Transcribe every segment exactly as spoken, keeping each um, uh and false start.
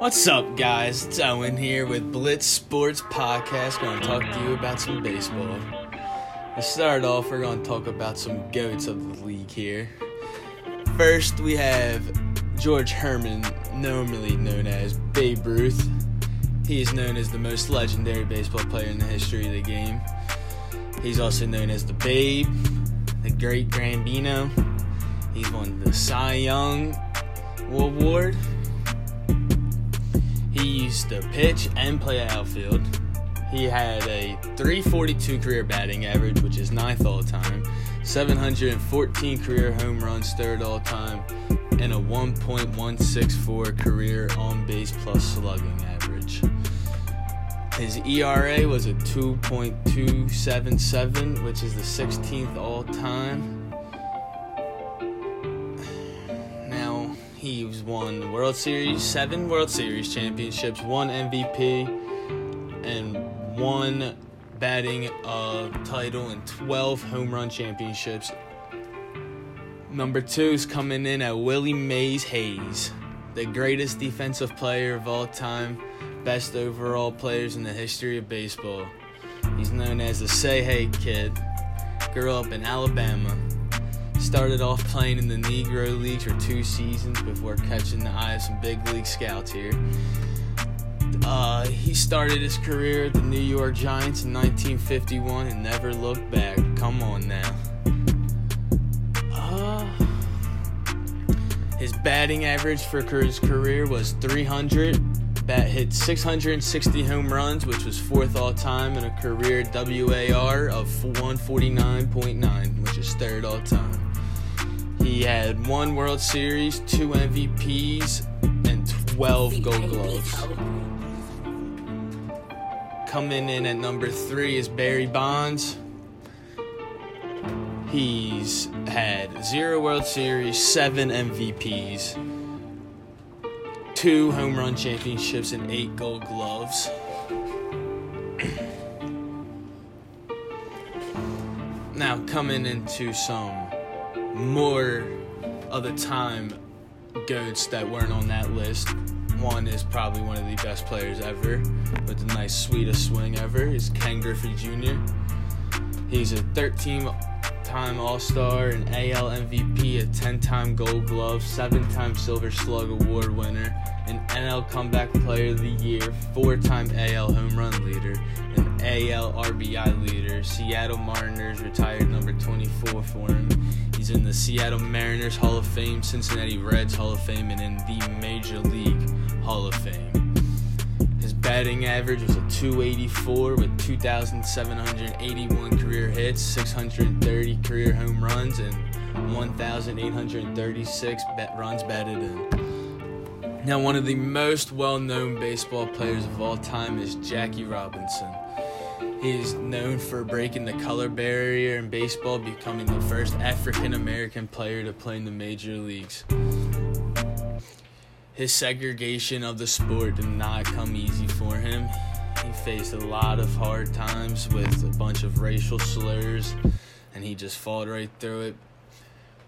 What's up, guys? It's Owen here with Blitz Sports Podcast. Going to talk to you about some baseball. To start off, we're going to talk about some goats of the league here. First, we have George Herman, normally known as Babe Ruth. He is known as the most legendary baseball player in the history of the game. He's also known as the Babe, the Great Grambino. He's won the Cy Young Award. He used to pitch and play outfield. He had a three forty-two career batting average, which is ninth all-time, seven hundred fourteen career home runs, third all-time, and a one point one six four career on-base plus slugging average. His E R A was a two point two seven seven, which is the sixteenth all-time. He's won the World Series, seven World Series championships, one M V P, and one batting uh, title, and twelve home run championships. Number two is coming in at Willie Mays Hayes, the greatest defensive player of all time, best overall players in the history of baseball. He's known as the Say Hey Kid, grew up in Alabama. Started off playing in the Negro League for two seasons before catching the eye of some big league scouts here. Uh, he started his career at the New York Giants in nineteen fifty-one and never looked back. Come on now. Uh, his batting average for his career was three hundred. Bat hit six hundred sixty home runs, which was fourth all-time, and a career W A R of one forty-nine point nine, which is third all-time. He had one World Series, two M V Ps, and twelve Gold Gloves. Coming in at number three is Barry Bonds. He's had zero World Series, seven M V Ps, two home run championships, and eight Gold Gloves. Now coming into some more of the time goats that weren't on that list. One is probably one of the best players ever, with the nice sweetest swing ever, is Ken Griffey Junior He's a thirteen-time All-Star, an A L M V P, a ten-time Gold Glove, seven-time Silver Slug Award winner, an N L Comeback Player of the Year, four-time A L Home Run Leader, an A L R B I Leader. Seattle Mariners retired number twenty-four for him. He's in the Seattle Mariners Hall of Fame, Cincinnati Reds Hall of Fame, and in the Major League Hall of Fame. His batting average was a two eighty-four with two thousand seven hundred eighty-one career hits, six hundred thirty career home runs, and one thousand eight hundred thirty-six bat- runs batted in. Now, one of the most well-known baseball players of all time is Jackie Robinson. He is known for breaking the color barrier in baseball, becoming the first African-American player to play in the major leagues. His segregation of the sport did not come easy for him. He faced a lot of hard times with a bunch of racial slurs, and he just fought right through it,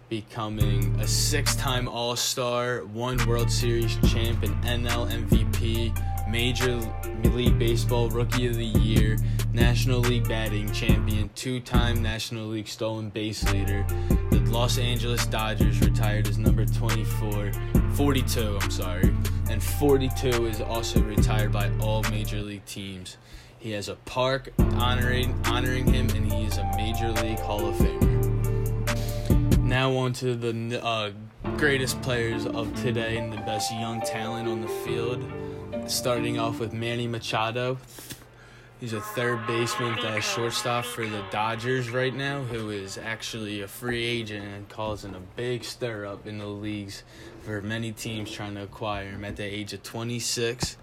becoming a six-time All-Star, one World Series champ, an N L M V P, Major League Baseball Rookie of the Year, National League batting champion, two-time National League stolen base leader. The Los Angeles Dodgers retired as number twenty-four, forty-two, I'm sorry, and forty-two is also retired by all Major League teams. He has a park honoring honoring him, and he is a Major League Hall of Famer. Now on to the uh, greatest players of today and the best young talent on the field. Starting off with Manny Machado. He's a third baseman that's shortstop for the Dodgers right now, who is actually a free agent and causing a big stir up in the leagues for many teams trying to acquire him at the age of twenty-six.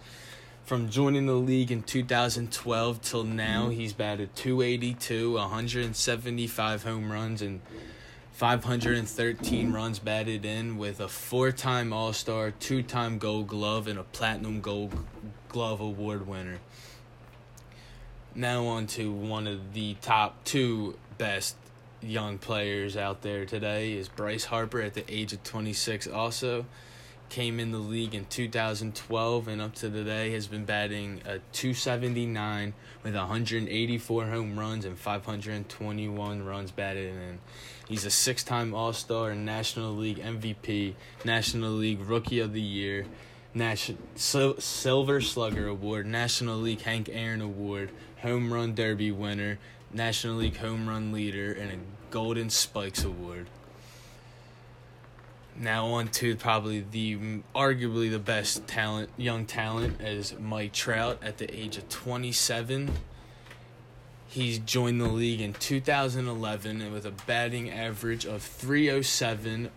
From joining the league in two thousand twelve till now, he's batted two eighty-two, one hundred seventy-five home runs, and five hundred thirteen runs batted in, with a four-time All-Star, two-time Gold Glove, and a Platinum Gold Glove Award winner. Now on to one of the top two best young players out there today is Bryce Harper at the age of twenty-six also. came in the league in two thousand twelve and up to today has been batting a two seventy-nine with one hundred eighty-four home runs and five hundred twenty-one runs batted in. He's a six-time All-Star, National League M V P, National League Rookie of the Year, National Sil- Silver Slugger Award, National League Hank Aaron Award, Home Run Derby winner, National League Home Run Leader, and a Golden Spikes Award. Now on to probably the arguably the best talent, young talent, is Mike Trout at the age of twenty-seven. He's joined the league in two thousand eleven and with a batting average of three oh seven,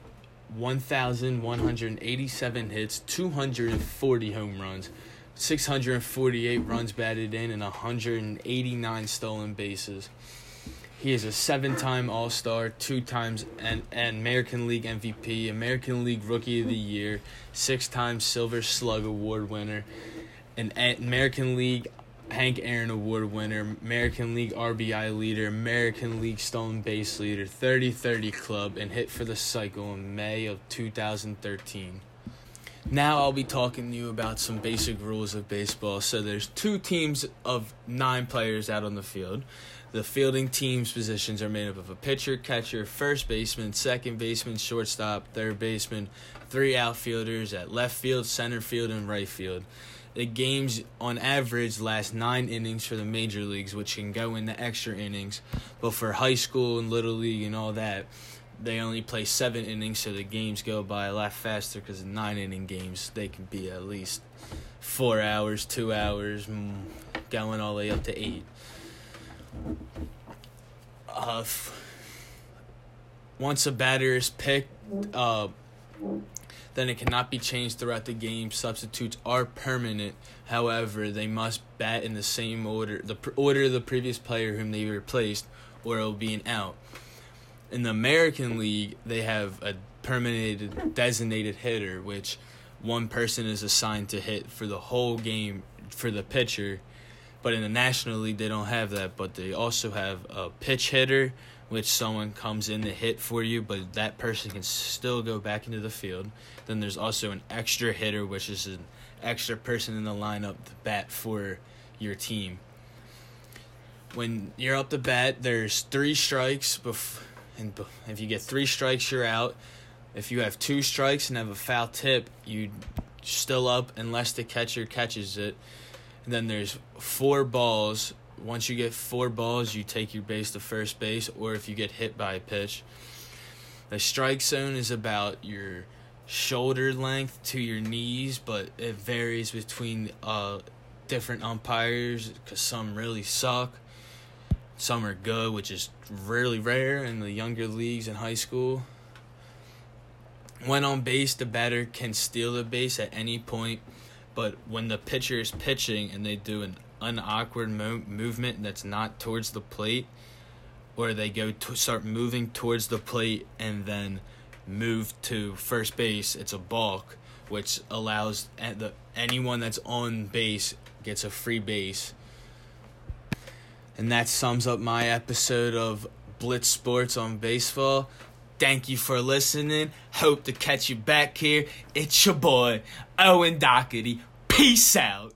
one thousand one hundred eighty-seven hits, two hundred forty home runs, six hundred forty-eight runs batted in, and one hundred eighty-nine stolen bases. He is a seven-time All-Star, two times an, an American League M V P, American League Rookie of the Year, six-time Silver Slug Award winner, an American League Hank Aaron Award winner, American League R B I leader, American League stolen base leader, thirty thirty club, and hit for the cycle in May of two thousand thirteen. Now I'll be talking to you about some basic rules of baseball. So there's two teams of nine players out on the field. The fielding team's positions are made up of a pitcher, catcher, first baseman, second baseman, shortstop, third baseman, three outfielders at left field, center field, and right field. The games, on average, last nine innings for the major leagues, which can go into extra innings. But for high school and little league and all that, they only play seven innings, so the games go by a lot faster because in nine-inning games, they can be at least four hours, two hours, going all the way up to eight. Uh, f- once a batter is picked, uh, then it cannot be changed throughout the game. Substitutes are permanent. However, they must bat in the same order, the pr- order of the previous player whom they replaced, or it'll be an out. In the American League, they have a permanent designated hitter, which one person is assigned to hit for the whole game for the pitcher. But in the National League, they don't have that, but they also have a pitch hitter, which someone comes in to hit for you, but that person can still go back into the field. Then there's also an extra hitter, which is an extra person in the lineup to bat for your team. When you're up to bat, there's three strikes, bef- and be- if you get three strikes, you're out. If you have two strikes and have a foul tip, you're still up unless the catcher catches it. And then there's four balls. Once you get four balls, you take your base to first base, or if you get hit by a pitch. The strike zone is about your shoulder length to your knees, but it varies between uh, different umpires because some really suck. Some are good, which is really rare in the younger leagues in high school. When on base, the batter can steal the base at any point. But when the pitcher is pitching and they do an unawkward mo- movement that's not towards the plate, or they go to start moving towards the plate and then move to first base, it's a balk, which allows the anyone that's on base gets a free base. And that sums up my episode of Blitz Sports on Baseball. Thank you for listening. Hope to catch you back here. It's your boy, Owen Doherty. Peace out.